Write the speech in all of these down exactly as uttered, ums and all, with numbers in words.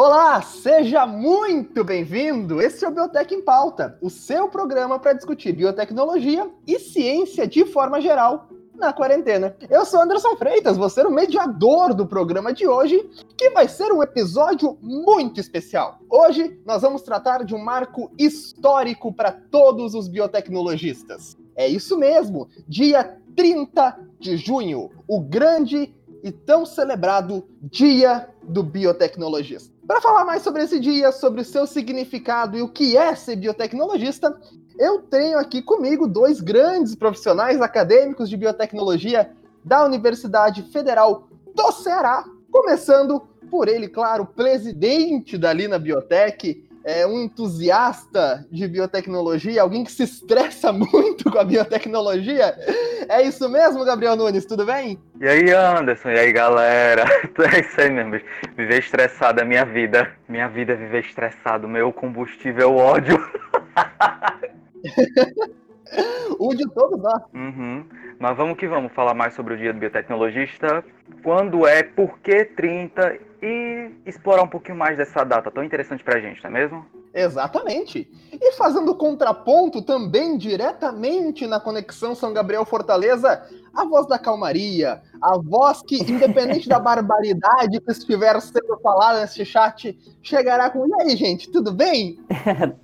Olá, seja muito bem-vindo! Esse é o Biotech em Pauta, o seu programa para discutir biotecnologia e ciência de forma geral na quarentena. Eu sou Anderson Freitas, vou ser o mediador do programa de hoje, que vai ser um episódio muito especial. Hoje nós vamos tratar de um marco histórico para todos os biotecnologistas. É isso mesmo, dia trinta de junho, o grande e tão celebrado Dia do Biotecnologista. Para falar mais sobre esse dia, sobre o seu significado e o que é ser biotecnologista, eu tenho aqui comigo dois grandes profissionais acadêmicos de biotecnologia da Universidade Federal do Ceará, começando por ele, claro, presidente da Lina Biotec, é um entusiasta de biotecnologia, alguém que se estressa muito com a biotecnologia. É isso mesmo, Gabriel Nunes, tudo bem? E aí, Anderson, e aí, galera? É isso aí mesmo, viver estressado é minha vida. Minha vida é viver estressado, meu combustível ódio. O de todos nós. Uhum. Mas vamos que vamos falar mais sobre o Dia do Biotecnologista, quando é, por que trinta, e explorar um pouquinho mais dessa data tão interessante pra gente, não é mesmo? Exatamente. E fazendo contraponto também diretamente na conexão São Gabriel-Fortaleza, a voz da calmaria, a voz que, independente da barbaridade que estiver sendo falada neste chat, chegará com: e aí, gente, tudo bem?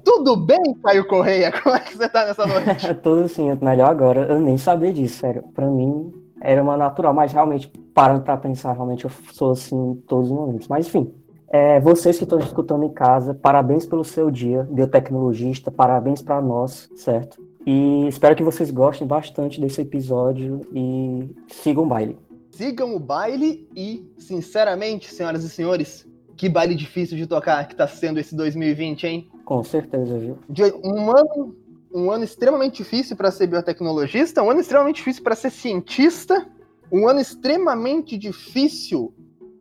Tudo bem, Caio Correia? Como é que você tá nessa noite? Tudo sim, melhor agora. Eu nem sabia disso, sério. Pra mim era uma natural, mas realmente, parando pra pensar, realmente eu sou assim em todos os momentos. Mas enfim. É, vocês que estão escutando em casa, parabéns pelo seu dia, biotecnologista, parabéns para nós, certo? E espero que vocês gostem bastante desse episódio e sigam o baile. Sigam o baile e, sinceramente, senhoras e senhores, que baile difícil de tocar que tá sendo esse dois mil e vinte, hein? Com certeza, viu? De um ano, um ano extremamente difícil para ser biotecnologista, um ano extremamente difícil para ser cientista, um ano extremamente difícil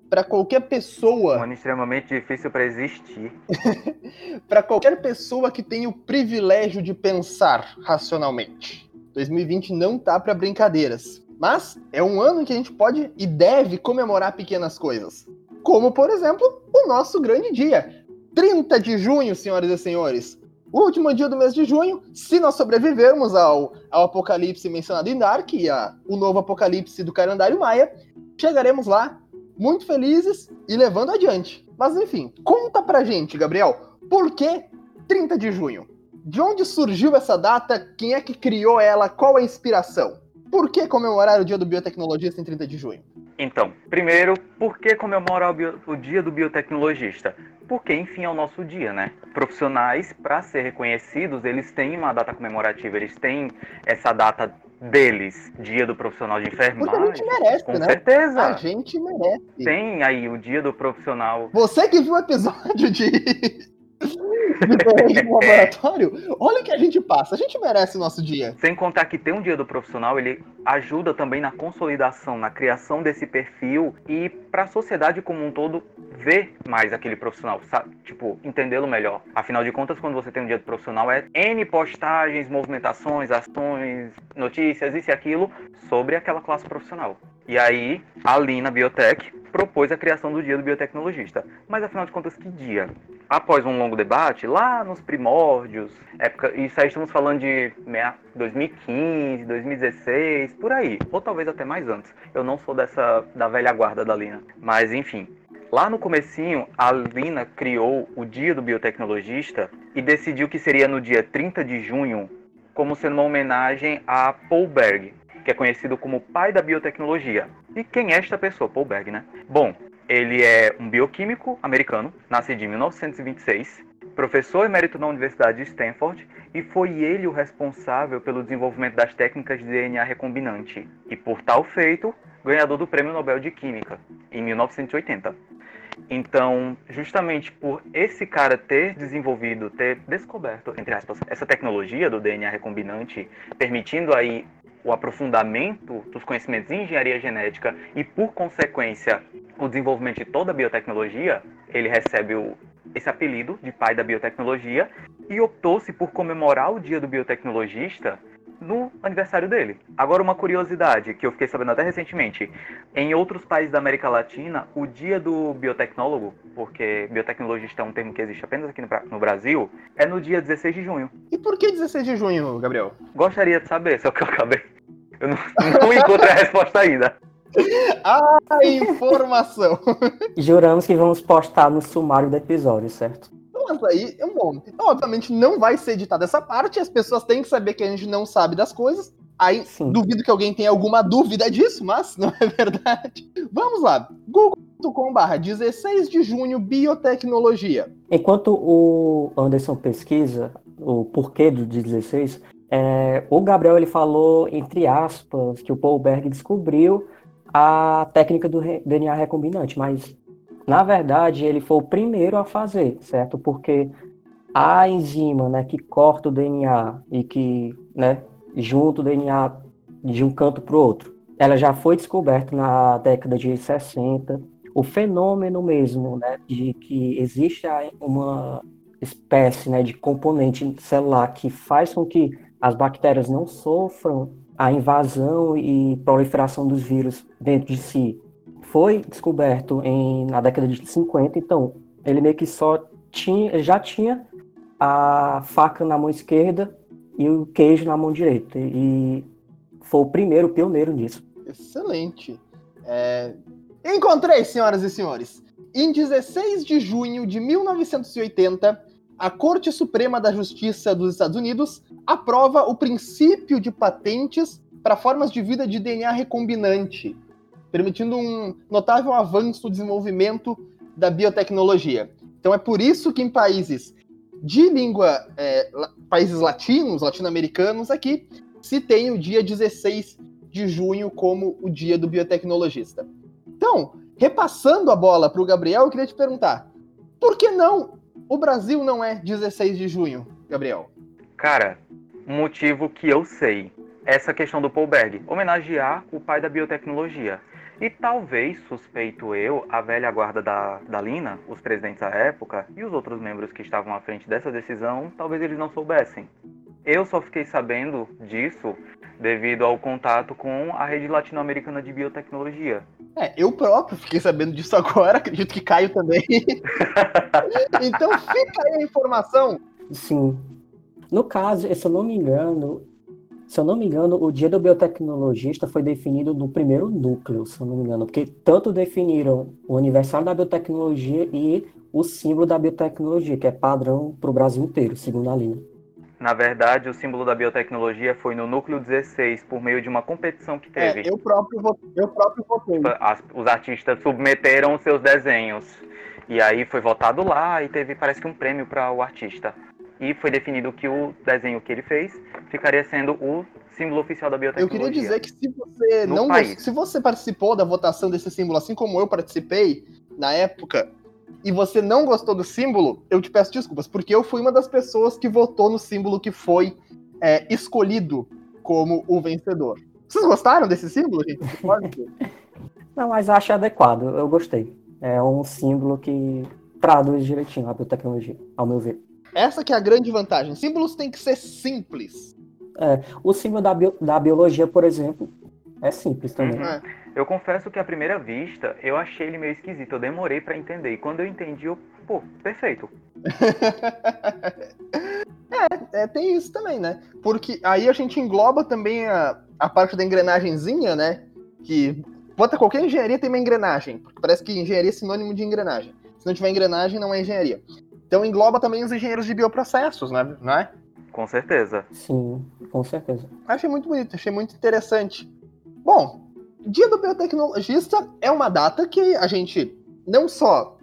para qualquer pessoa... Um ano extremamente difícil para existir. Para qualquer pessoa que tenha o privilégio de pensar racionalmente. dois mil e vinte não tá para brincadeiras. Mas é um ano em que a gente pode e deve comemorar pequenas coisas. Como, por exemplo, o nosso grande dia. trinta de junho, senhoras e senhores. O último dia do mês de junho, se nós sobrevivermos ao, ao apocalipse mencionado em Dark, e a, o novo apocalipse do calendário Maia, chegaremos lá muito felizes e levando adiante. Mas enfim, conta pra gente, Gabriel, por que trinta de junho? De onde surgiu essa data? Quem é que criou ela? Qual é a inspiração? Por que comemorar o Dia do Biotecnologista em trinta de junho? Então, primeiro, por que comemorar o, bio... o Dia do Biotecnologista? Porque, enfim, é o nosso dia, né? Profissionais, para ser reconhecidos, eles têm uma data comemorativa, eles têm essa data deles, Dia do Profissional de Enfermagem. Porque a gente merece, com né? Com certeza. A gente merece. Tem aí o Dia do Profissional. Você que viu o episódio de, de laboratório, olha o que a gente passa. A gente merece o nosso dia. Sem contar que ter um Dia do Profissional, ele ajuda também na consolidação, na criação desse perfil e para a sociedade como um todo ver mais aquele profissional, sabe? Tipo, entendê-lo melhor. Afinal de contas, quando você tem um Dia do Profissional, é N postagens, movimentações, ações, notícias, isso e aquilo sobre aquela classe profissional. E aí, a Lina Biotec propôs a criação do Dia do Biotecnologista. Mas, afinal de contas, que dia? Após um longo debate, lá nos primórdios, época, isso aí estamos falando de dois mil e quinze, dois mil e dezesseis, por aí. Ou talvez até mais antes. Eu não sou dessa da velha guarda da Lina. Mas, enfim. Lá no comecinho, a Lina criou o Dia do Biotecnologista e decidiu que seria no dia trinta de junho, como sendo uma homenagem a Paul Berg, que é conhecido como pai da biotecnologia. E quem é esta pessoa? Paul Berg, né? Bom, ele é um bioquímico americano, nascido em mil novecentos e vinte e seis, professor emérito na Universidade de Stanford, e foi ele o responsável pelo desenvolvimento das técnicas de D N A recombinante. E por tal feito, ganhador do Prêmio Nobel de Química, em mil novecentos e oitenta. Então, justamente por esse cara ter desenvolvido, ter descoberto, entre aspas, essa tecnologia do D N A recombinante, permitindo aí o aprofundamento dos conhecimentos em engenharia genética e, por consequência, o desenvolvimento de toda a biotecnologia, ele recebe o, esse apelido de pai da biotecnologia e optou-se por comemorar o Dia do Biotecnologista no aniversário dele. Agora, uma curiosidade que eu fiquei sabendo até recentemente. Em outros países da América Latina, o dia do biotecnólogo, porque biotecnologista é um termo que existe apenas aqui no Brasil, é no dia dezesseis de junho. E por que dezesseis de junho, Gabriel? Gostaria de saber, só que eu acabei... Eu não, não encontrei a resposta ainda. Ah, informação! Juramos que vamos postar no sumário do episódio, certo? Mas aí, bom, então, obviamente não vai ser editada essa parte, as pessoas têm que saber que a gente não sabe das coisas. Aí, sim, duvido que alguém tenha alguma dúvida disso, mas não é verdade. Vamos lá, google ponto com barra dezesseis de junho, biotecnologia. Enquanto o Anderson pesquisa o porquê do dezesseis, é, o Gabriel ele falou, entre aspas, que o Paul Berg descobriu a técnica do D N A recombinante, mas... Na verdade, ele foi o primeiro a fazer, certo? Porque a enzima, né, que corta o D N A e que, né, junta o D N A de um canto para o outro, ela já foi descoberta na década de sessenta. O fenômeno mesmo, né, de que existe uma espécie, né, de componente celular que faz com que as bactérias não sofram a invasão e proliferação dos vírus dentro de si, foi descoberto em, na década de cinquenta, então ele meio que só tinha, já tinha a faca na mão esquerda e o queijo na mão direita, e foi o primeiro pioneiro nisso. Excelente. É... Encontrei, senhoras e senhores. Em dezesseis de junho de mil novecentos e oitenta, a Corte Suprema da Justiça dos Estados Unidos aprova o princípio de patentes para formas de vida de D N A recombinante, permitindo um notável avanço no desenvolvimento da biotecnologia. Então é por isso que em países de língua, é, la, países latinos, latino-americanos aqui, se tem o dia dezesseis de junho como o dia do biotecnologista. Então, repassando a bola para o Gabriel, eu queria te perguntar, por que não o Brasil não é dezesseis de junho, Gabriel? Cara, um motivo que eu sei, essa questão do Paul Berg, homenagear o pai da biotecnologia. E talvez, suspeito eu, a velha guarda da, da Lina, os presidentes da época e os outros membros que estavam à frente dessa decisão, talvez eles não soubessem. Eu só fiquei sabendo disso devido ao contato com a Rede Latino-Americana de Biotecnologia. É, eu próprio fiquei sabendo disso agora, acredito que Caio também. Então fica aí a informação. Sim. No caso, se eu não me engano... Se eu não me engano, o dia do biotecnologista foi definido no primeiro núcleo, se eu não me engano, porque tanto definiram o aniversário da biotecnologia e o símbolo da biotecnologia, que é padrão para o Brasil inteiro, segundo a Lina. Na verdade, o símbolo da biotecnologia foi no núcleo dezesseis, por meio de uma competição que teve. É, eu próprio eu próprio votei. Os artistas submeteram os seus desenhos, e aí foi votado lá e teve, parece que, um prêmio para o artista. E foi definido que o desenho que ele fez ficaria sendo o símbolo oficial da biotecnologia. Eu queria dizer que se você, não gost... se você participou da votação desse símbolo, assim como eu participei na época, e você não gostou do símbolo, eu te peço desculpas, porque eu fui uma das pessoas que votou no símbolo que foi é, escolhido como o vencedor. Vocês gostaram desse símbolo, gente? Não, mas acho adequado. Eu gostei. É um símbolo que traduz direitinho a biotecnologia, ao meu ver. Essa que é a grande vantagem. Símbolos têm que ser simples. É, o símbolo da, bio, da biologia, por exemplo, é simples também. Uhum. Eu confesso que, à primeira vista, eu achei ele meio esquisito. Eu demorei pra entender. E quando eu entendi, eu... Pô, perfeito. é, é, tem isso também, né? Porque aí a gente engloba também a, a parte da engrenagenzinha, né? Que bota qualquer engenharia tem uma engrenagem. Porque parece que engenharia é sinônimo de engrenagem. Se não tiver engrenagem, não é engenharia. Então engloba também os engenheiros de bioprocessos, né? Não é? Com certeza. Sim, com certeza. Achei muito bonito, achei muito interessante. Bom, Dia do Biotecnologista é uma data que a gente não só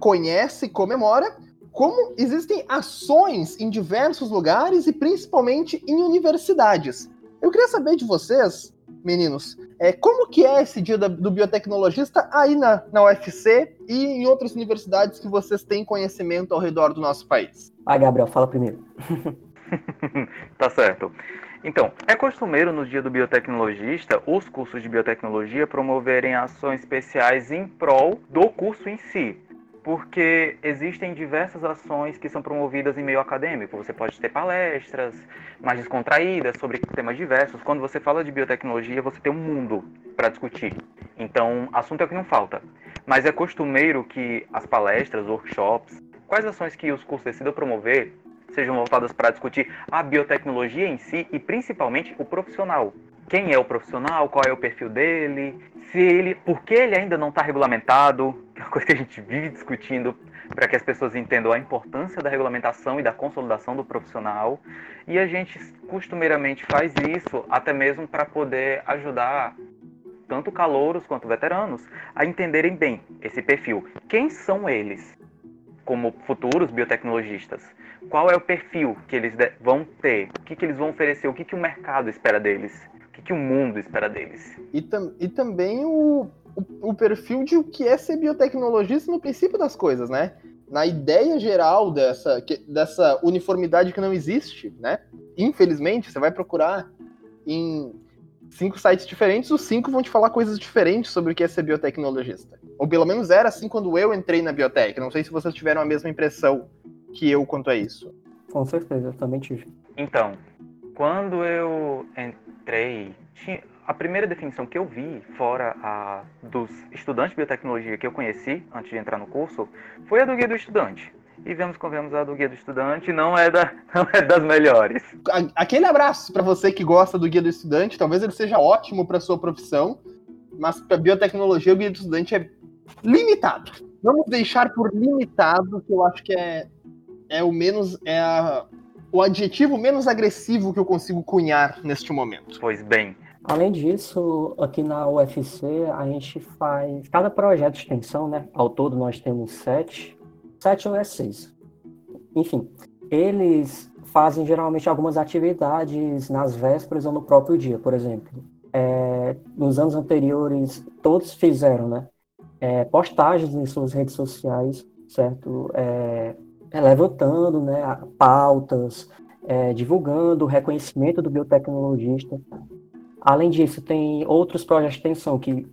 conhece e comemora, como existem ações em diversos lugares e principalmente em universidades. Eu queria saber de vocês, meninos, é, como que é esse Dia do Biotecnologista aí na, na U F C e em outras universidades que vocês têm conhecimento ao redor do nosso país? Ah, Gabriel, fala primeiro. Tá certo. Então, é costumeiro no Dia do Biotecnologista os cursos de biotecnologia promoverem ações especiais em prol do curso em si. porque existem diversas ações que são promovidas em meio acadêmico. Você pode ter palestras mais descontraídas sobre temas diversos. Quando você fala de biotecnologia, você tem um mundo para discutir. Então, assunto é o que não falta. Mas é costumeiro que as palestras, workshops, quais ações que os cursos decidam promover sejam voltadas para discutir a biotecnologia em si e, principalmente, o profissional. Quem é o profissional, qual é o perfil dele, se ele, por que ele ainda não está regulamentado, que é uma coisa que a gente vive discutindo para que as pessoas entendam a importância da regulamentação e da consolidação do profissional. E a gente costumeiramente faz isso até mesmo para poder ajudar tanto calouros quanto veteranos a entenderem bem esse perfil. Quem são eles como futuros biotecnologistas? Qual é o perfil que eles vão ter? O que, que eles vão oferecer? O que, que o mercado espera deles? O que, que o mundo espera deles? E, tam- e também o, o, o perfil de o que é ser biotecnologista no princípio das coisas, né? Na ideia geral dessa, que, dessa uniformidade que não existe, né? Infelizmente, você vai procurar em cinco sites diferentes, os cinco vão te falar coisas diferentes sobre o que é ser biotecnologista. Ou pelo menos era assim quando eu entrei na biotech. Não sei se vocês tiveram a mesma impressão que eu quanto a isso. Com certeza, eu também tive. Então, quando eu entrei, tinha, a primeira definição que eu vi, fora a dos estudantes de biotecnologia que eu conheci antes de entrar no curso, foi a do Guia do Estudante. E vemos como vemos a do Guia do Estudante, não é, da, não é das melhores. Aquele abraço para você que gosta do Guia do Estudante, talvez ele seja ótimo para sua profissão, mas para biotecnologia o Guia do Estudante é limitado. Vamos deixar por limitado, que eu acho que é... É o menos, é a, o adjetivo menos agressivo que eu consigo cunhar neste momento. Pois bem. Além disso, aqui na U F C, a gente faz cada projeto de extensão, né? Ao todo nós temos sete, sete ou é seis. Enfim, eles fazem geralmente algumas atividades nas vésperas ou no próprio dia, por exemplo. É, nos anos anteriores, todos fizeram, né? É, postagens em suas redes sociais, certo? É, É, levantando, né, pautas, é, divulgando o reconhecimento do biotecnologista. Além disso, tem outros projetos de extensão que,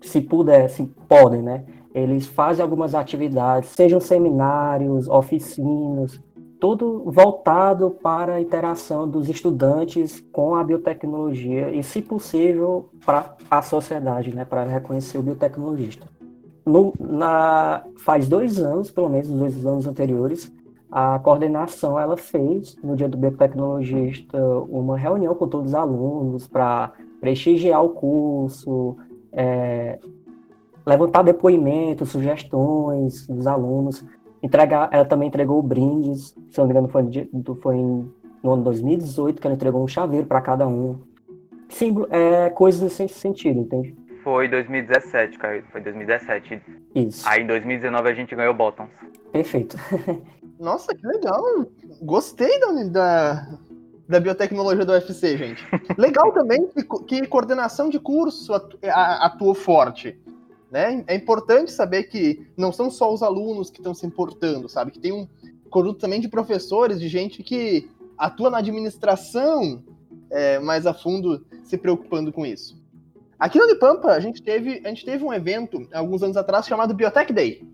se puder, se podem, né, eles fazem algumas atividades, sejam seminários, oficinas, tudo voltado para a interação dos estudantes com a biotecnologia e, se possível, para a sociedade, né, para reconhecer o biotecnologista. No, na, faz dois anos, pelo menos, nos dois anos anteriores, a coordenação ela fez, no dia do biotecnologista, uma reunião com todos os alunos para prestigiar o curso, é, levantar depoimentos, sugestões dos alunos, entregar, ela também entregou brindes, se não me engano foi no, dia, foi no ano dois mil e dezoito que ela entregou um chaveiro para cada um, Sim, é, coisas nesse sentido, entende? Foi dois mil e dezessete, Caio. Foi dois mil e dezessete. Isso. Aí em dois mil e dezenove a gente ganhou o Bottoms. Perfeito. Nossa, que legal. Gostei da, da, da biotecnologia do U F C, gente. Legal também que, que coordenação de curso atuou forte, né? É importante saber que não são só os alunos que estão se importando, sabe? Que tem um conjunto também de professores, de gente que atua na administração é, mais a fundo, se preocupando com isso. Aqui no Unipampa, a gente teve, a gente teve um evento, alguns anos atrás, chamado Biotech Day,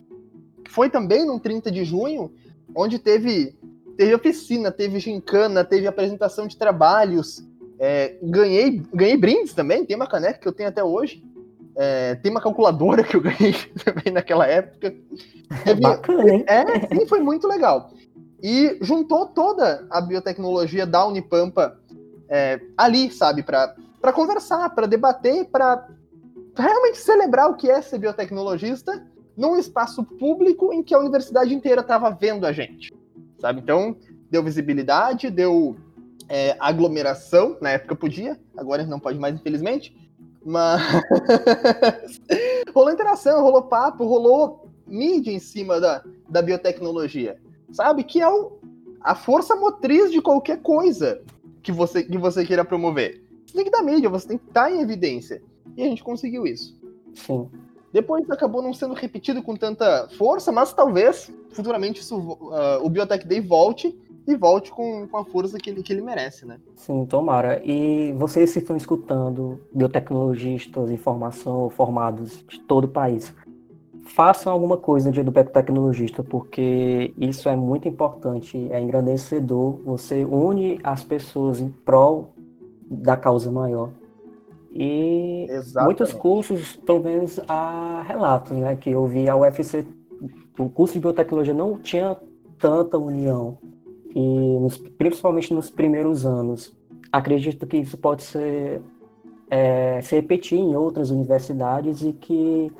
que foi também no trinta de junho, onde teve, teve oficina, teve gincana, teve apresentação de trabalhos, é, ganhei, ganhei brindes também, tem uma caneca que eu tenho até hoje, é, tem uma calculadora que eu ganhei também naquela época. Teve, bacana, hein? É, sim, foi muito legal. E juntou toda a biotecnologia da Unipampa é, ali, sabe, para... para conversar, para debater, para realmente celebrar o que é ser biotecnologista num espaço público em que a universidade inteira estava vendo a gente, sabe? Então, deu visibilidade, deu é, aglomeração, na época podia, agora não pode mais, infelizmente, mas rolou interação, rolou papo, rolou mídia em cima da, da biotecnologia, sabe? Que é o, a força motriz de qualquer coisa que você, que você queira promover. Você tem que dar mídia, você tem que estar em evidência. E a gente conseguiu isso. Sim. Depois acabou não sendo repetido com tanta força, mas talvez futuramente isso, uh, o Biotech Day volte e volte com, com a força que ele, que ele merece, né? Sim, tomara. E vocês que estão escutando biotecnologistas em formação, formados de todo o país, façam alguma coisa no dia do biotecnologista, porque isso é muito importante, é engrandecedor, você une as pessoas em prol da causa maior. E exatamente. Muitos cursos, pelo menos há relatos, né, que eu vi a U F C, o curso de biotecnologia não tinha tanta união, e nos, principalmente nos primeiros anos. Acredito que isso pode ser, é, se repetir em outras universidades e que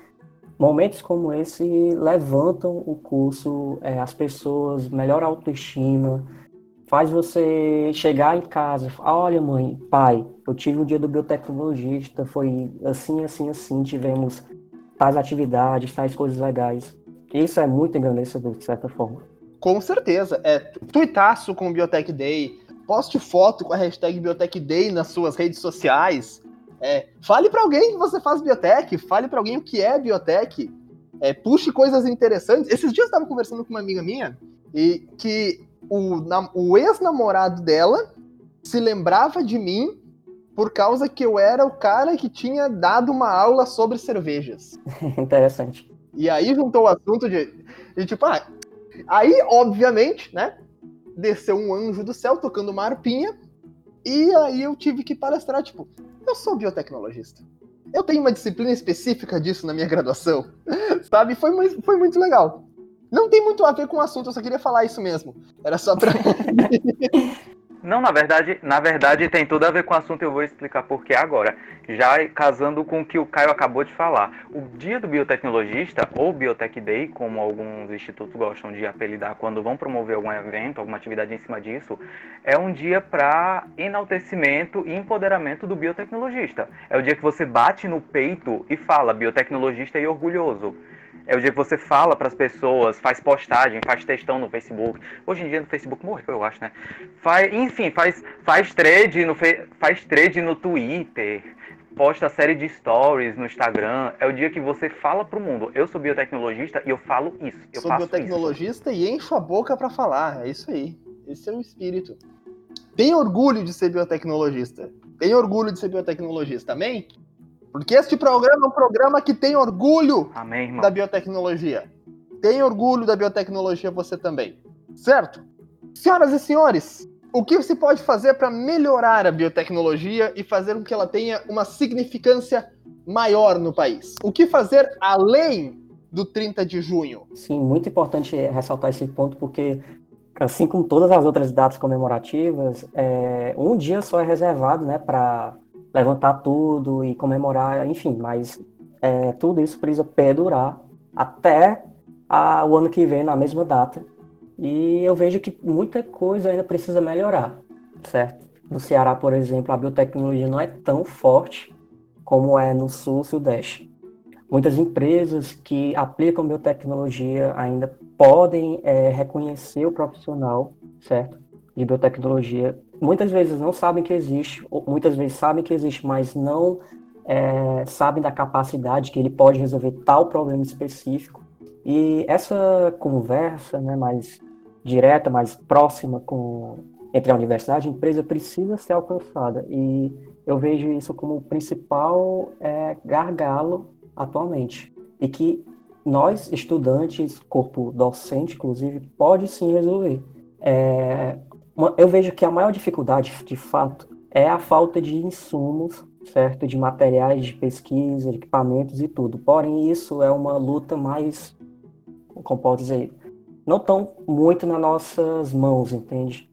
momentos como esse levantam o curso, é, as pessoas, melhora a autoestima, faz você chegar em casa, olha mãe, pai, eu tive o dia do biotecnologista, foi assim, assim, assim, tivemos tais atividades, tais coisas legais. Isso é muito engrandecedor, de certa forma. Com certeza. É, tuitaço com o Biotech Day, poste foto com a hashtag Biotech Day nas suas redes sociais, é, fale para alguém que você faz biotech, fale para alguém o que é biotech, é, puxe coisas interessantes. Esses dias eu estava conversando com uma amiga minha e que o, na, o ex-namorado dela se lembrava de mim por causa que eu era o cara que tinha dado uma aula sobre cervejas. Interessante. E aí juntou o assunto de, de tipo, ah, aí obviamente, né, desceu um anjo do céu tocando uma arpinha e aí eu tive que palestrar, tipo, eu sou biotecnologista, eu tenho uma disciplina específica disso na minha graduação, sabe? Foi muito, foi muito legal. Não tem muito a ver com o assunto, eu só queria falar isso mesmo. Era só pra... Não, na verdade, na verdade tem tudo a ver com o assunto, eu vou explicar por que agora. Já casando com o que o Caio acabou de falar. O dia do biotecnologista, ou Biotech Day, como alguns institutos gostam de apelidar quando vão promover algum evento, alguma atividade em cima disso, é um dia para enaltecimento e empoderamento do biotecnologista. É o dia que você bate no peito e fala biotecnologista e orgulhoso. É o dia que você fala para as pessoas, faz postagem, faz textão no Facebook. Hoje em dia no Facebook morreu, eu acho, né? Faz, enfim, faz, faz, trade no, faz trade no Twitter, posta série de stories no Instagram. É o dia que você fala para o mundo. Eu sou biotecnologista e eu falo isso. Eu sou biotecnologista isso. E encho a boca para falar. É isso aí. Esse é o espírito. Tem orgulho de ser biotecnologista. Tem orgulho de ser biotecnologista, amém? Porque este programa é um programa que tem orgulho. Amém, irmão. Da biotecnologia. Tem orgulho da biotecnologia você também, certo? Senhoras e senhores, o que se pode fazer para melhorar a biotecnologia e fazer com que ela tenha uma significância maior no país? O que fazer além do trinta de junho? Sim, muito importante ressaltar esse ponto, porque assim como todas as outras datas comemorativas, é, um dia só é reservado, né, para... levantar tudo e comemorar, enfim, mas é, tudo isso precisa perdurar até a, o ano que vem, na mesma data. E eu vejo que muita coisa ainda precisa melhorar, certo? No Ceará, por exemplo, a biotecnologia não é tão forte como é no Sul e Sudeste. Muitas empresas que aplicam biotecnologia ainda podem é, reconhecer o profissional, certo? De biotecnologia. Muitas vezes não sabem que existe, ou muitas vezes sabem que existe, mas não é, sabem da capacidade que ele pode resolver tal problema específico. E essa conversa, né, mais direta, mais próxima com, entre a universidade e a empresa precisa ser alcançada. E eu vejo isso como o principal é, gargalo atualmente. E que nós, estudantes, corpo docente, inclusive, pode sim resolver. É, Eu vejo que a maior dificuldade, de fato, é a falta de insumos, certo? De materiais de pesquisa, de equipamentos e tudo. Porém, isso é uma luta mais, como posso dizer, não tão muito nas nossas mãos, entende?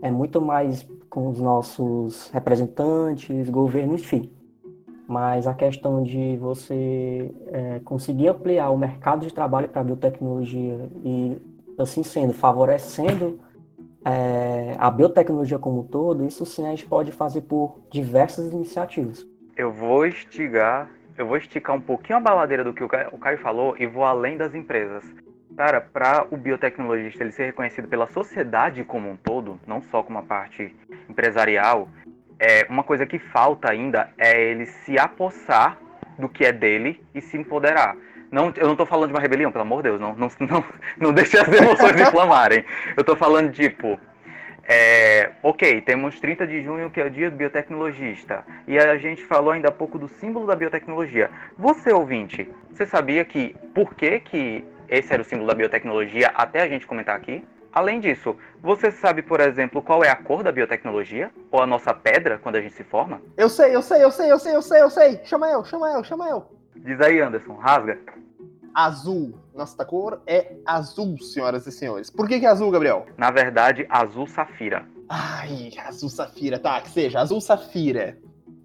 É muito mais com os nossos representantes, governo, enfim. Mas a questão de você é, conseguir ampliar o mercado de trabalho para a biotecnologia e, assim sendo, favorecendo... É, a biotecnologia como um todo, isso sim a gente pode fazer por diversas iniciativas. Eu vou esticar, eu vou esticar um pouquinho a baladeira do que o Caio falou e vou além das empresas. Cara, para o biotecnologista ele ser reconhecido pela sociedade como um todo, não só como a parte empresarial, é, uma coisa que falta ainda é ele se apossar do que é dele e se empoderar. Não, eu não tô falando de uma rebelião, pelo amor de Deus, não, não, não, não deixe as emoções me inflamarem. Eu tô falando, tipo, É, ok, temos trinta de junho, que é o dia do biotecnologista, e a gente falou ainda há pouco do símbolo da biotecnologia. Você, ouvinte, você sabia que por que, que esse era o símbolo da biotecnologia até a gente comentar aqui? Além disso, você sabe, por exemplo, qual é a cor da biotecnologia? Ou a nossa pedra, quando a gente se forma? Eu sei, eu sei, eu sei, eu sei, eu sei, eu sei. Chama eu, chama eu, chama eu. Diz aí, Anderson, rasga. Azul. Nossa cor é azul, senhoras e senhores. Por que que é azul, Gabriel? Na verdade, azul safira. Ai, azul safira. Tá, que seja, azul safira.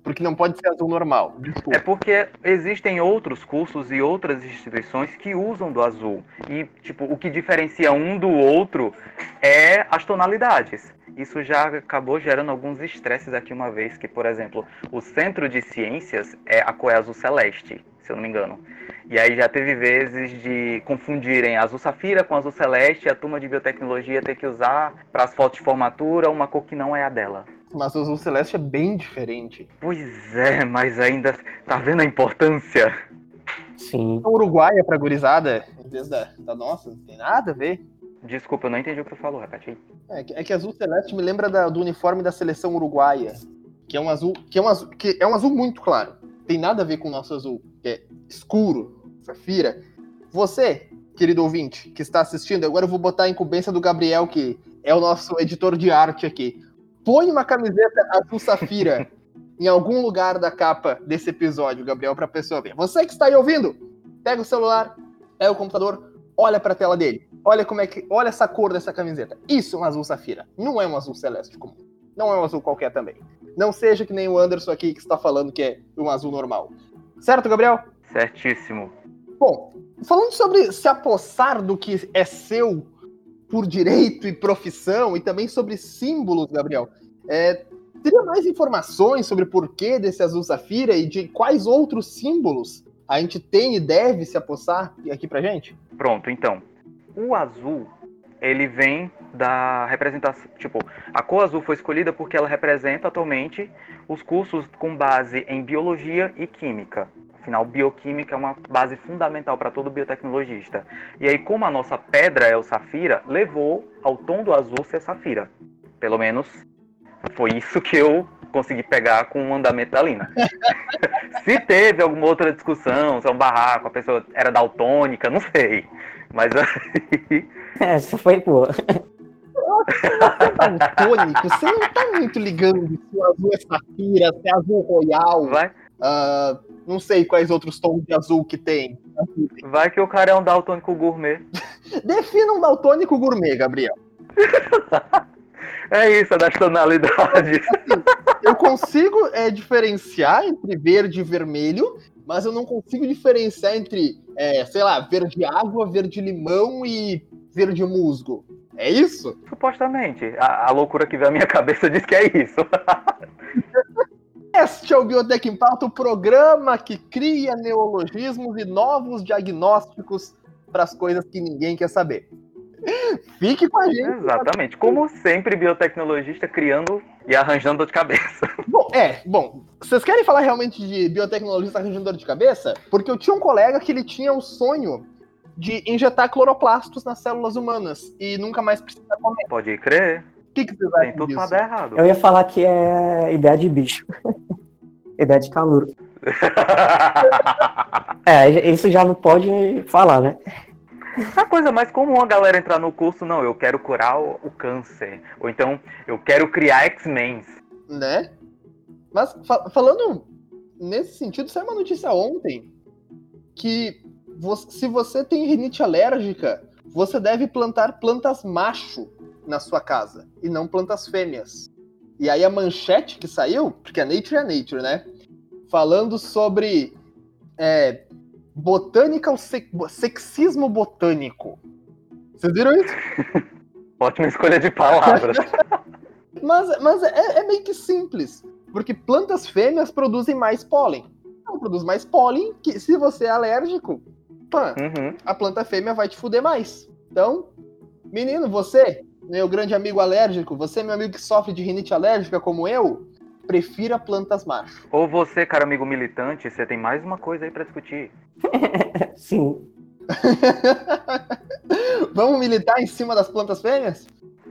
Porque não pode ser azul normal. Desculpa. É porque existem outros cursos e outras instituições que usam do azul. E, tipo, o que diferencia um do outro é as tonalidades. Isso já acabou gerando alguns estresses aqui uma vez que, por exemplo, o Centro de Ciências é a cor azul celeste, se eu não me engano. E aí já teve vezes de confundirem azul safira com azul celeste e a turma de biotecnologia ter que usar para as fotos de formatura uma cor que não é a dela. Mas o azul celeste é bem diferente. Pois é, mas ainda tá vendo a importância? Sim. A uruguaia pra gurizada, em vez da, da nossa, não tem nada a ver. Desculpa, eu não entendi o que tu falou, repete. É, é que azul celeste me lembra da, do uniforme da seleção uruguaia, que é um azul, que é um azul, que é um azul muito claro. Tem nada a ver com o nosso azul, que é escuro, safira. Você, querido ouvinte, que está assistindo, agora eu vou botar a incumbência do Gabriel, que é o nosso editor de arte aqui. Põe uma camiseta azul safira em algum lugar da capa desse episódio, Gabriel, para a pessoa ver. Você que está aí ouvindo, pega o celular, pega o computador, olha para a tela dele. Olha como é que, olha essa cor dessa camiseta. Isso é um azul safira. Não é um azul celeste comum. Não é um azul qualquer também. Não seja que nem o Anderson aqui que está falando que é um azul normal. Certo, Gabriel? Certíssimo. Bom, falando sobre se apossar do que é seu por direito e profissão, e também sobre símbolos, Gabriel. É, teria mais informações sobre o porquê desse azul safira e de quais outros símbolos a gente tem e deve se apossar aqui pra gente? Pronto, então. O azul, ele vem da representação... Tipo, a cor azul foi escolhida porque ela representa atualmente os cursos com base em biologia e química. Afinal, bioquímica é uma base fundamental para todo biotecnologista. E aí, como a nossa pedra é o safira, levou ao tom do azul ser safira. Pelo menos foi isso que eu consegui pegar com o andamento da Lina. Se teve alguma outra discussão, se é um barraco, a pessoa era daltônica, não sei. Mas aí... Essa foi boa. Você não tá daltônico, você não tá muito ligando se o azul é safira, se é azul royal. Vai... Uh, não sei quais outros tons de azul que tem. Vai que o cara é um daltônico gourmet. Defina um daltônico gourmet, Gabriel. É isso, é das tonalidades. Assim, eu consigo é, diferenciar entre verde e vermelho, mas eu não consigo diferenciar entre, é, sei lá, verde água, verde limão e verde musgo. É isso? Supostamente. A, a loucura que veio à minha cabeça diz que é isso. Este é o Biotech em Pauta, o programa que cria neologismos e novos diagnósticos para as coisas que ninguém quer saber. Fique com a gente. Exatamente. Tá? Como sempre, biotecnologista criando e arranjando dor de cabeça. Bom, é, bom, vocês querem falar realmente de biotecnologista arranjando dor de cabeça? Porque eu tinha um colega que ele tinha o sonho de injetar cloroplastos nas células humanas e nunca mais precisa comer. Pode crer. Que que você vai Tem tudo pra dar errado. Eu ia falar que é ideia de bicho. Ideia de calor. É, isso já não pode falar, né? A coisa mais comum a galera entrar no curso, não, eu quero curar o, o câncer. Ou então, eu quero criar X-Men. Né? Mas, fa- falando nesse sentido, saiu uma notícia ontem que você, se você tem rinite alérgica, você deve plantar plantas macho na sua casa, e não plantas fêmeas. E aí a manchete que saiu, porque a Nature é a Nature, né? Falando sobre é, botânica ou se- sexismo botânico. Vocês viram isso? Ótima escolha de palavras. mas mas é, é meio que simples, porque plantas fêmeas produzem mais pólen. Então produz mais pólen, que se você é alérgico, pã, uhum. a planta fêmea vai te fuder mais. Então, menino, você... Meu grande amigo alérgico, você, meu amigo que sofre de rinite alérgica como eu, prefira plantas macho. Ou você, cara amigo militante, você tem mais uma coisa aí pra discutir. Sim. Vamos militar em cima das plantas fêmeas?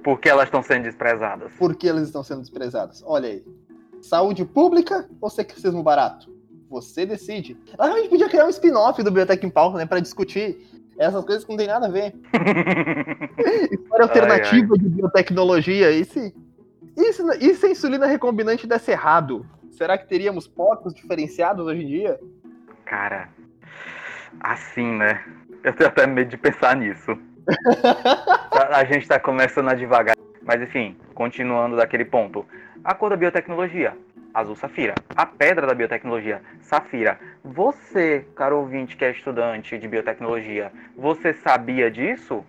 Por que elas estão sendo desprezadas? Por que elas estão sendo desprezadas? Olha aí. Saúde pública ou sexismo barato? Você decide. Ah, a gente podia criar um spin-off do Biotech em Pauta, né? Pra discutir essas coisas que não tem nada a ver. História alternativa ai, ai. de biotecnologia. E se, e, se, e se a insulina recombinante desse errado? Será que teríamos porcos diferenciados hoje em dia? Cara, assim, né? Eu tenho até medo de pensar nisso. A gente tá começando a devagar. Mas enfim, continuando daquele ponto. A cor da biotecnologia, azul safira. A pedra da biotecnologia, safira. Você, caro ouvinte que é estudante de biotecnologia, você sabia disso?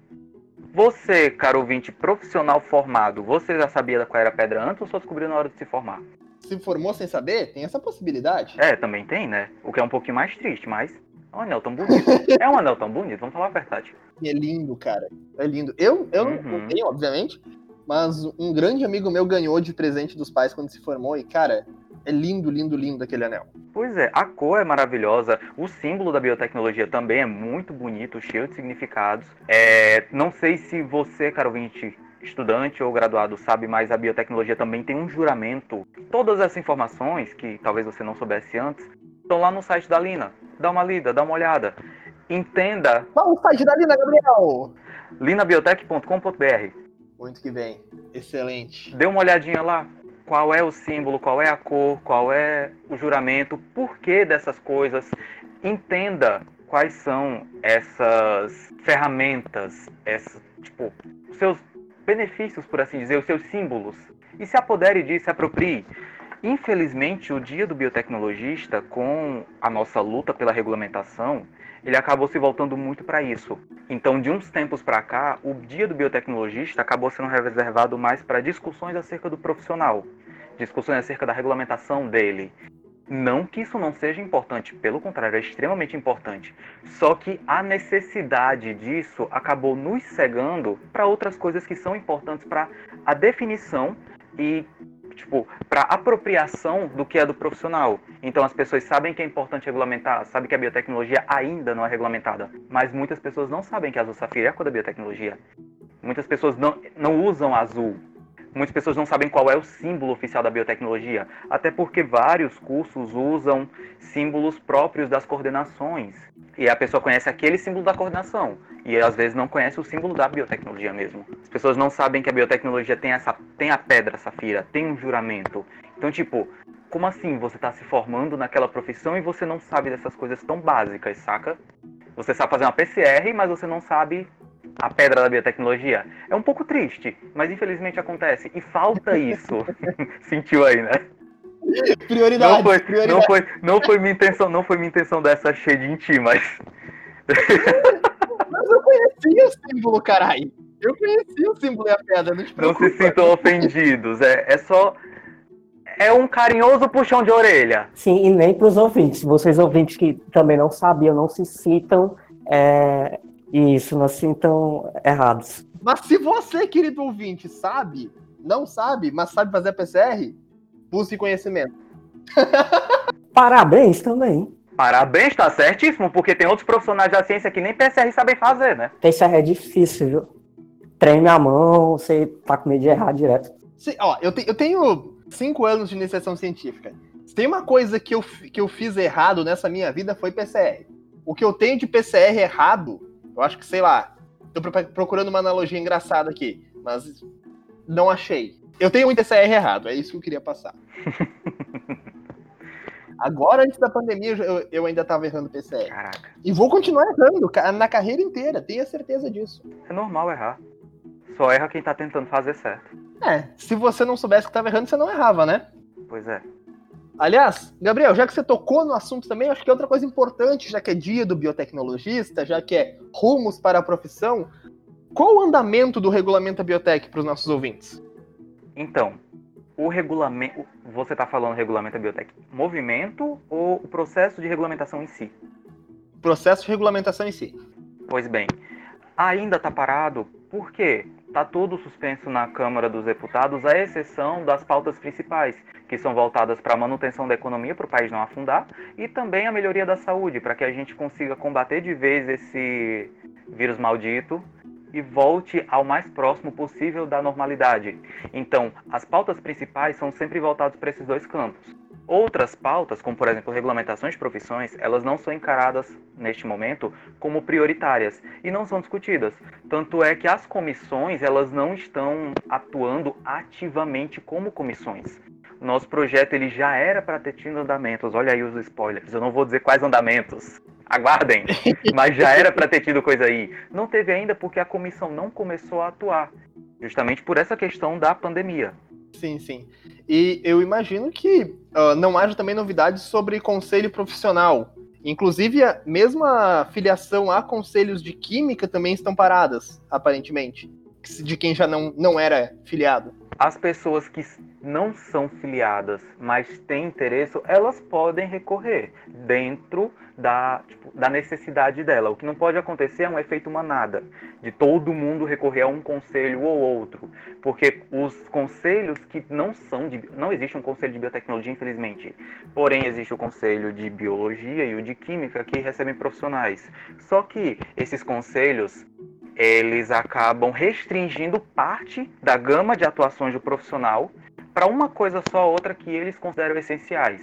Você, caro ouvinte profissional formado, você já sabia qual era a pedra antes ou só descobriu na hora de se formar? Se formou sem saber, tem essa possibilidade. É, também tem, né? O que é um pouquinho mais triste, mas... É um anel tão bonito. É um anel tão bonito, vamos falar a verdade. É lindo, cara. É lindo. Eu, eu uhum. não tenho, obviamente, mas um grande amigo meu ganhou de presente dos pais quando se formou e, cara, é lindo, lindo, lindo aquele anel. Pois é, a cor é maravilhosa, o símbolo da biotecnologia também é muito bonito, cheio de significados. É, não sei se você, caro ouvinte, estudante ou graduado, sabe, mas a biotecnologia também tem um juramento. Todas essas informações, que talvez você não soubesse antes, estão lá no site da Lina. Dá uma lida, dá uma olhada. Entenda. Qual o site da Lina, Gabriel? lina biotec ponto com ponto b r. Muito que bem. Excelente. Dê uma olhadinha lá. Qual é o símbolo, qual é a cor, qual é o juramento, por que dessas coisas. Entenda quais são essas ferramentas, essas, tipo, os seus benefícios, por assim dizer, os seus símbolos. E se apodere disso, se aproprie. Infelizmente, o dia do biotecnologista, com a nossa luta pela regulamentação, ele acabou se voltando muito para isso. Então, de uns tempos para cá, o dia do biotecnologista acabou sendo reservado mais para discussões acerca do profissional, discussões acerca da regulamentação dele. Não que isso não seja importante, pelo contrário, é extremamente importante. Só que a necessidade disso acabou nos cegando para outras coisas que são importantes para a definição e... tipo, para apropriação do que é do profissional. Então as pessoas sabem que é importante regulamentar, sabem que a biotecnologia ainda não é regulamentada, mas muitas pessoas não sabem que azul safira é a cor da biotecnologia. Muitas pessoas não, não usam azul. Muitas pessoas não sabem qual é o símbolo oficial da biotecnologia, até porque vários cursos usam símbolos próprios das coordenações. E a pessoa conhece aquele símbolo da coordenação, e às vezes não conhece o símbolo da biotecnologia mesmo. As pessoas não sabem que a biotecnologia tem, essa, tem a pedra safira, tem um juramento. Então, tipo, como assim você está se formando naquela profissão e você não sabe dessas coisas tão básicas, saca? Você sabe fazer uma P C R, mas você não sabe... a pedra da biotecnologia. É um pouco triste, mas infelizmente acontece. E falta isso. Sentiu aí, né? Prioridade. Não foi, prioridade. Não foi, não foi minha intenção, não foi minha intenção dessa cheia de em ti, mas... mas eu conheci o símbolo, caralho. Eu conheci o símbolo e a pedra. Não, não se sintam ofendidos. É, é só... É um carinhoso puxão de orelha. Sim, e nem pros ouvintes. Vocês ouvintes que também não sabiam, não se sintam... É... Isso, nós sintam errados. Mas se você, querido ouvinte, sabe, não sabe, mas sabe fazer a P C R, busque conhecimento. Parabéns também. Parabéns, tá certíssimo, porque tem outros profissionais da ciência que nem P C R sabem fazer, né? P C R é difícil, viu? Treme a mão, você tá com medo de errar direto. Sim, ó, eu, te, eu tenho cinco anos de iniciação científica. Se tem uma coisa que eu, que eu fiz errado nessa minha vida foi P C R. O que eu tenho de P C R errado... Eu acho que, sei lá, tô procurando uma analogia engraçada aqui, mas não achei. Eu tenho um P C R errado, é isso que eu queria passar. Agora, antes da pandemia, eu, eu ainda tava errando P C R. Caraca. E vou continuar errando na carreira inteira, tenho a certeza disso. É normal errar. Só erra quem tá tentando fazer certo. É, se você não soubesse que tava errando, você não errava, né? Pois é. Aliás, Gabriel, já que você tocou no assunto também, acho que é outra coisa importante, já que é dia do biotecnologista, já que é rumos para a profissão, qual o andamento do regulamento da biotec para os nossos ouvintes? Então, o regulamento, você está falando regulamento da biotec, movimento ou o processo de regulamentação em si? Processo de regulamentação em si. Pois bem, ainda está parado, por quê? Está tudo suspenso na Câmara dos Deputados, à exceção das pautas principais, que são voltadas para a manutenção da economia, para o país não afundar, e também a melhoria da saúde, para que a gente consiga combater de vez esse vírus maldito e volte ao mais próximo possível da normalidade. Então, as pautas principais são sempre voltadas para esses dois campos. Outras pautas, como por exemplo regulamentações de profissões, elas não são encaradas neste momento como prioritárias e não são discutidas. Tanto é que as comissões, elas não estão atuando ativamente como comissões. Nosso projeto ele já era para ter tido andamentos, olha aí os spoilers, eu não vou dizer quais andamentos, aguardem, mas já era para ter tido coisa aí. Não teve ainda porque a comissão não começou a atuar, justamente por essa questão da pandemia. Sim, sim. E eu imagino que uh, não haja também novidades sobre conselho profissional. Inclusive, a mesma filiação a conselhos de química também estão paradas, aparentemente, de quem já não, não era filiado. As pessoas que não são filiadas, mas têm interesse, elas podem recorrer dentro da, tipo, da necessidade dela. O que não pode acontecer é um efeito manada, de todo mundo recorrer a um conselho ou outro. Porque os conselhos que não são... de, não existe um conselho de biotecnologia, infelizmente. Porém, existe o conselho de biologia e o de química que recebem profissionais. Só que esses conselhos... eles acabam restringindo parte da gama de atuações do profissional para uma coisa só ou outra que eles consideram essenciais.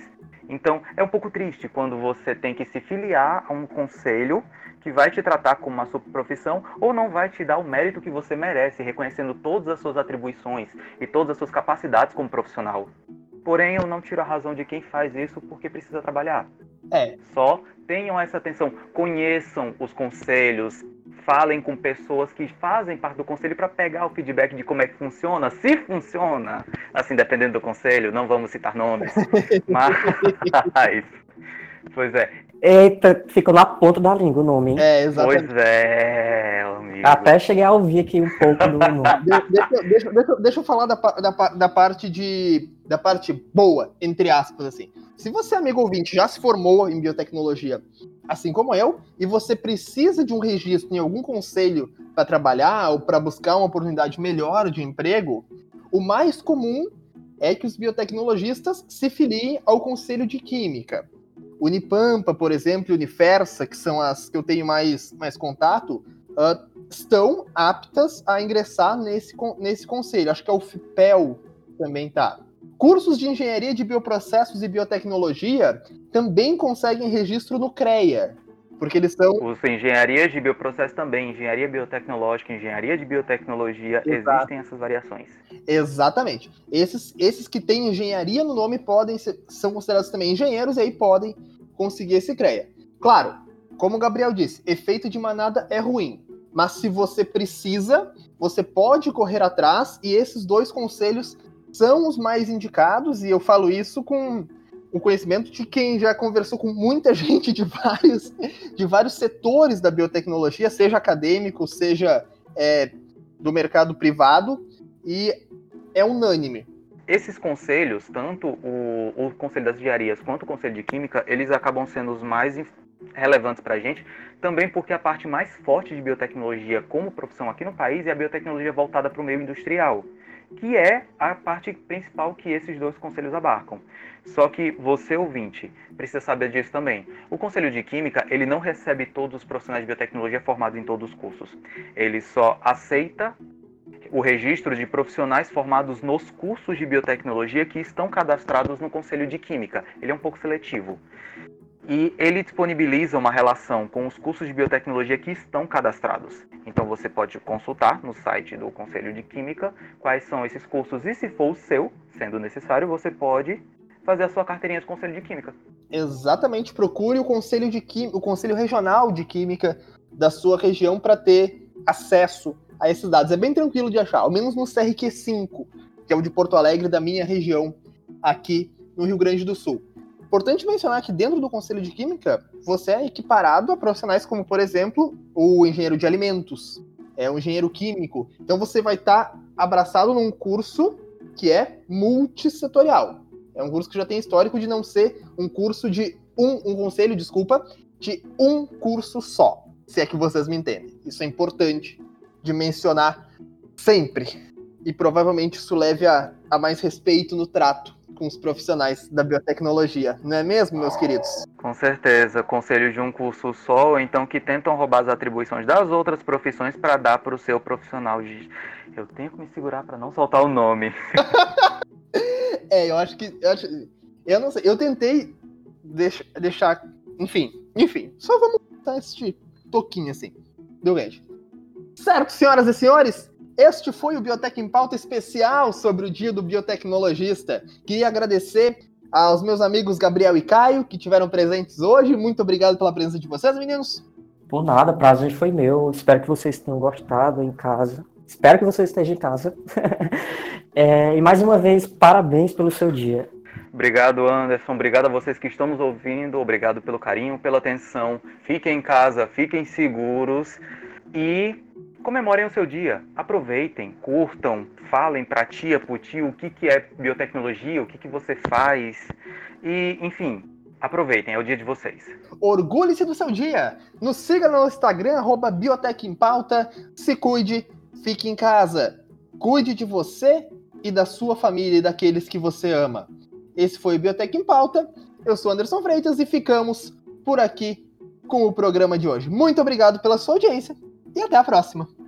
Então, é um pouco triste quando você tem que se filiar a um conselho que vai te tratar como uma subprofissão ou não vai te dar o mérito que você merece, reconhecendo todas as suas atribuições e todas as suas capacidades como profissional. Porém, eu não tiro a razão de quem faz isso porque precisa trabalhar. É. Só tenham essa atenção, conheçam os conselhos, falem com pessoas que fazem parte do conselho para pegar o feedback de como é que funciona, se funciona, assim, dependendo do conselho, não vamos citar nomes, mas, pois é. Eita, ficou na ponta da língua o nome, hein? É, exatamente. Pois é, amigo. Até cheguei a ouvir aqui um pouco do nome. deixa, deixa, deixa, deixa eu falar da, da, da, parte de, da parte boa, entre aspas, assim. Se você, amigo ouvinte, já se formou em biotecnologia, assim como eu, e você precisa de um registro em algum conselho para trabalhar ou para buscar uma oportunidade melhor de emprego, o mais comum é que os biotecnologistas se filiem ao conselho de química. Unipampa, por exemplo, e Unifersa, que são as que eu tenho mais, mais contato, uh, estão aptas a ingressar nesse, nesse conselho. Acho que a U F P E L também está. Cursos de engenharia de bioprocessos e biotecnologia também conseguem registro no CREA, porque eles são... Os engenharias de bioprocessos também, engenharia biotecnológica, engenharia de biotecnologia, exato. Existem essas variações. Exatamente. Esses, esses que têm engenharia no nome podem ser, são considerados também engenheiros e aí podem conseguir esse CREA. Claro, como o Gabriel disse, efeito de manada é ruim, mas se você precisa, você pode correr atrás e esses dois conselhos são os mais indicados, e eu falo isso com o conhecimento de quem já conversou com muita gente de vários, de vários setores da biotecnologia, seja acadêmico, seja é, do mercado privado, e é unânime. Esses conselhos, tanto o, o Conselho das Engenharias quanto o Conselho de Química, eles acabam sendo os mais relevantes para a gente, também porque a parte mais forte de biotecnologia como profissão aqui no país é a biotecnologia voltada para o meio industrial, que é a parte principal que esses dois conselhos abarcam. Só que você, ouvinte, precisa saber disso também. O Conselho de Química, ele não recebe todos os profissionais de biotecnologia formados em todos os cursos. Ele só aceita o registro de profissionais formados nos cursos de biotecnologia que estão cadastrados no Conselho de Química. Ele é um pouco seletivo. E ele disponibiliza uma relação com os cursos de biotecnologia que estão cadastrados. Então você pode consultar no site do Conselho de Química quais são esses cursos e se for o seu, sendo necessário, você pode fazer a sua carteirinha de Conselho de Química. Exatamente, procure o Conselho de Química, o Conselho Regional de Química da sua região para ter acesso a esses dados. É bem tranquilo de achar, ao menos no C R Q cinco, que é o de Porto Alegre da minha região, aqui no Rio Grande do Sul. Importante mencionar que dentro do Conselho de Química, você é equiparado a profissionais como, por exemplo, o engenheiro de alimentos, é o engenheiro químico. Então você vai estar abraçado num curso que é multissetorial. É um curso que já tem histórico de não ser um curso de um, um conselho, desculpa, de um curso só, se é que vocês me entendem. Isso é importante de mencionar sempre. E provavelmente isso leve a, a mais respeito no trato com os profissionais da biotecnologia, não é mesmo, meus queridos? Com certeza, conselho de um curso só, ou então que tentam roubar as atribuições das outras profissões para dar para o seu profissional de... Eu tenho que me segurar para não soltar o nome. É, eu acho que... Eu, acho... eu não sei, eu tentei deix... deixar... Enfim, enfim, só vamos botar este toquinho assim, do Red. Certo, senhoras e senhores? Este foi o Biotec em Pauta especial sobre o Dia do Biotecnologista. Queria agradecer aos meus amigos Gabriel e Caio, que tiveram presentes hoje. Muito obrigado pela presença de vocês, meninos. Por nada, prazer foi meu. Espero que vocês tenham gostado em casa. Espero que você esteja em casa. é, e mais uma vez, parabéns pelo seu dia. Obrigado, Anderson. Obrigado a vocês que estão nos ouvindo. Obrigado pelo carinho, pela atenção. Fiquem em casa, fiquem seguros e... comemorem o seu dia, aproveitem, curtam, falem pra tia, pro tio, o que, que é biotecnologia, o que, que você faz, e enfim, aproveitem, é o dia de vocês. Orgulhe-se do seu dia, nos siga no Instagram, arroba Biotec em Pauta, se cuide, fique em casa, cuide de você e da sua família e daqueles que você ama. Esse foi o Biotec em Pauta, eu sou Anderson Freitas e ficamos por aqui com o programa de hoje. Muito obrigado pela sua audiência. E até a próxima!